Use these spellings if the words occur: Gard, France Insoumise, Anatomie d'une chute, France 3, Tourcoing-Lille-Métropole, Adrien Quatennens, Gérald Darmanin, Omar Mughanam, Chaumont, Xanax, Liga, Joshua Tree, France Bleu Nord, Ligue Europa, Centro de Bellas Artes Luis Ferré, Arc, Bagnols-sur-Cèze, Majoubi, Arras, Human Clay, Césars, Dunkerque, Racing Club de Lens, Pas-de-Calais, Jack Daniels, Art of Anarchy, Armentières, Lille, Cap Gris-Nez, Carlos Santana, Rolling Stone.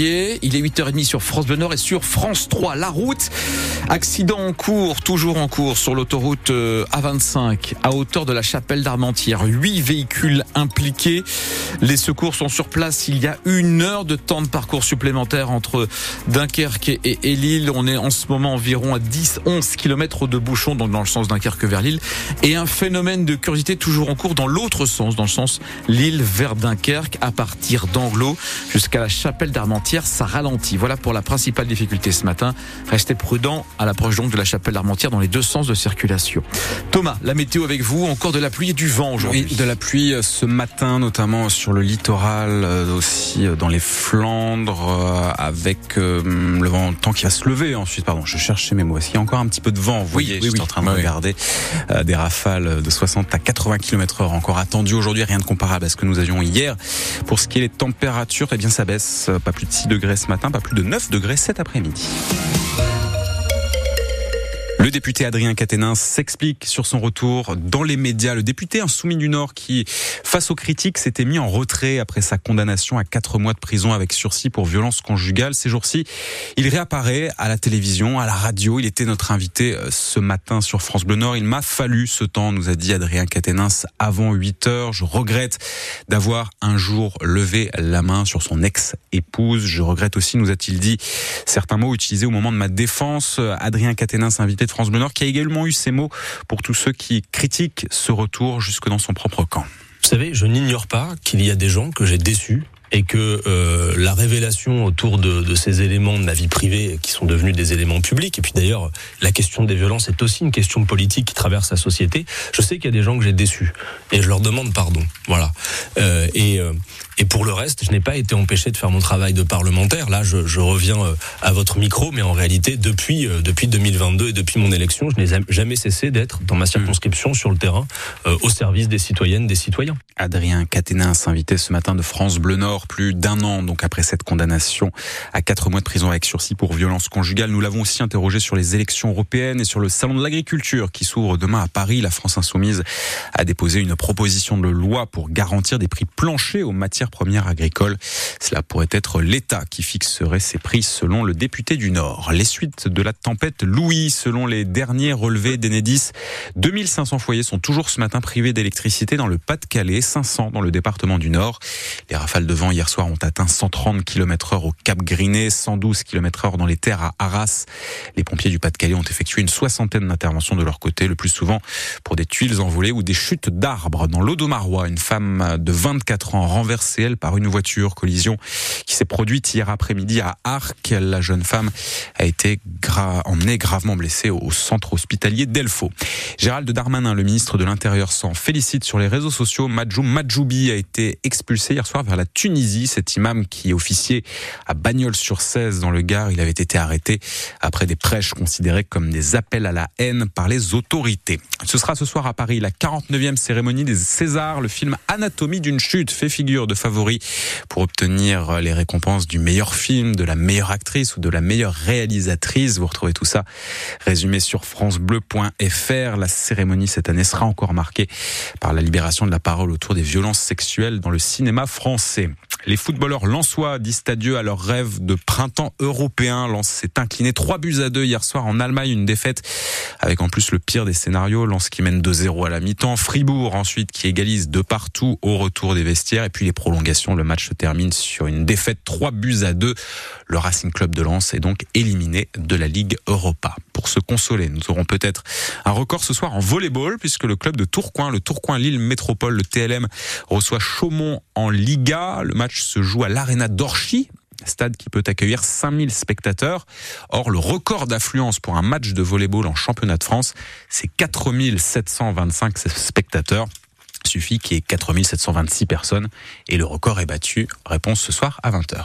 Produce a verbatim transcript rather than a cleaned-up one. Il est huit heures trente sur France Bleu Nord et sur France trois. La route, accident en cours, toujours en cours sur l'autoroute A vingt-cinq à hauteur de la chapelle d'Armentières. huit véhicules impliqués. Les secours sont sur place. Il y a une heure de temps de parcours supplémentaire entre Dunkerque et, et Lille. On est en ce moment environ à dix à onze kilomètres de bouchons, donc dans le sens Dunkerque vers Lille. Et un phénomène de curiosité toujours en cours dans l'autre sens, dans le sens Lille vers Dunkerque, à partir d'Anglo jusqu'à la chapelle d'Armentières. Ça ralentit. Voilà pour la principale difficulté ce matin. Restez prudents à l'approche donc de la chapelle d'Armentières dans les deux sens de circulation. Thomas, la météo avec vous. Encore de la pluie et du vent aujourd'hui. Oui, de la pluie ce matin, notamment sur le littoral, aussi dans les Flandres, avec le vent, le temps qui va se lever ensuite. Pardon, je cherchais mes mots. Est-ce qu'il y a encore un petit peu de vent? Vous voyez, oui, oui, je suis oui, en train de oui. regarder des rafales de soixante à quatre-vingts kilomètres heure encore attendues aujourd'hui. Rien de comparable à ce que nous avions hier. Pour ce qui est des températures, eh bien, ça baisse. Pas plus de six degrés ce matin, pas plus de neuf degrés cet après-midi. Le député Adrien Quatennens s'explique sur son retour dans les médias. Le député insoumis du Nord qui, face aux critiques, s'était mis en retrait après sa condamnation à quatre mois de prison avec sursis pour violence conjugale. Ces jours-ci, il réapparaît à la télévision, à la radio. Il était notre invité ce matin sur France Bleu Nord. Il m'a fallu ce temps, nous a dit Adrien Quatennens, avant huit heures. Je regrette d'avoir un jour levé la main sur son ex-épouse. Je regrette aussi, nous a-t-il dit, certains mots utilisés au moment de ma défense. Adrien Quatennens, invité de France Bleu Nord, qui a également eu ces mots pour tous ceux qui critiquent ce retour jusque dans son propre camp. Vous savez, je n'ignore pas qu'il y a des gens que j'ai déçus et que euh, la révélation autour de, de ces éléments de ma vie privée qui sont devenus des éléments publics, et puis d'ailleurs, la question des violences est aussi une question politique qui traverse la société. Je sais qu'il y a des gens que j'ai déçus et je leur demande pardon. Voilà. Euh, et, et pour le reste, je n'ai pas été empêché de faire mon travail de parlementaire. Là, je, je reviens à votre micro, mais en réalité, depuis, depuis deux mille vingt-deux et depuis mon élection, je n'ai jamais cessé d'être dans ma circonscription sur le terrain euh, au service des citoyennes, des citoyens. Adrien Quatennens, invité ce matin de France Bleu Nord. Plus d'un an donc après cette condamnation à quatre mois de prison avec sursis pour violence conjugale. Nous l'avons aussi interrogé sur les élections européennes et sur le salon de l'agriculture qui s'ouvre demain à Paris. La France Insoumise a déposé une proposition de loi pour garantir des prix planchers aux matières premières agricoles. Cela pourrait être l'État qui fixerait ces prix selon le député du Nord. Les suites de la tempête Louis, selon les derniers relevés d'Enedis, deux mille cinq cents foyers sont toujours ce matin privés d'électricité dans le Pas-de-Calais, cinq cents dans le département du Nord. Les rafales de vent hier soir ont atteint cent trente kilomètres heure au Cap Gris-Nez, cent douze kilomètres heure dans les terres à Arras. Les pompiers du Pas-de-Calais ont effectué une soixantaine d'interventions de leur côté, le plus souvent pour des tuiles envolées ou des chutes d'arbres. Dans l'Audomarois, une femme de vingt-quatre ans renversée, elle, par une voiture, collision qui s'est produite hier après-midi à Arc. La jeune femme a été gra- emmenée gravement blessée au centre hospitalier Delfo. Gérald Darmanin, le ministre de l'Intérieur, s'en félicite sur les réseaux sociaux. Majou- Majoubi a été expulsé hier soir vers la Tunisie. Cet imam qui est officier à Bagnols-sur-Cèze dans le Gard, il avait été arrêté après des prêches considérées comme des appels à la haine par les autorités. Ce sera ce soir à Paris la quarante-neuvième cérémonie des Césars. Le film Anatomie d'une chute fait figure de favori pour obtenir les récompenses du meilleur film, de la meilleure actrice ou de la meilleure réalisatrice. Vous retrouvez tout ça résumé sur francebleu point fr. La cérémonie cette année sera encore marquée par la libération de la parole autour des violences sexuelles dans le cinéma français. Les footballeurs lensois disent adieu à leur rêve de printemps européen. Lens s'est incliné trois buts à deux hier soir en Allemagne. Une défaite avec en plus le pire des scénarios. Lens qui mène deux zéro à la mi-temps. Fribourg ensuite qui égalise de partout au retour des vestiaires. Et puis les prolongations, le match se termine sur une défaite trois buts à deux. Le Racing Club de Lens est donc éliminé de la Ligue Europa. Pour se consoler, nous aurons peut-être un record ce soir en volley-ball puisque le club de Tourcoing, le Tourcoing-Lille-Métropole, le T L M, reçoit Chaumont en Liga. Le match se joue à l'Arena d'Orchy, stade qui peut accueillir cinq mille spectateurs. Or, le record d'affluence pour un match de volley-ball en championnat de France, c'est quatre mille sept cent vingt-cinq spectateurs. Il suffit qu'il y ait quatre mille sept cent vingt-six personnes et le record est battu. Réponse ce soir à vingt heures.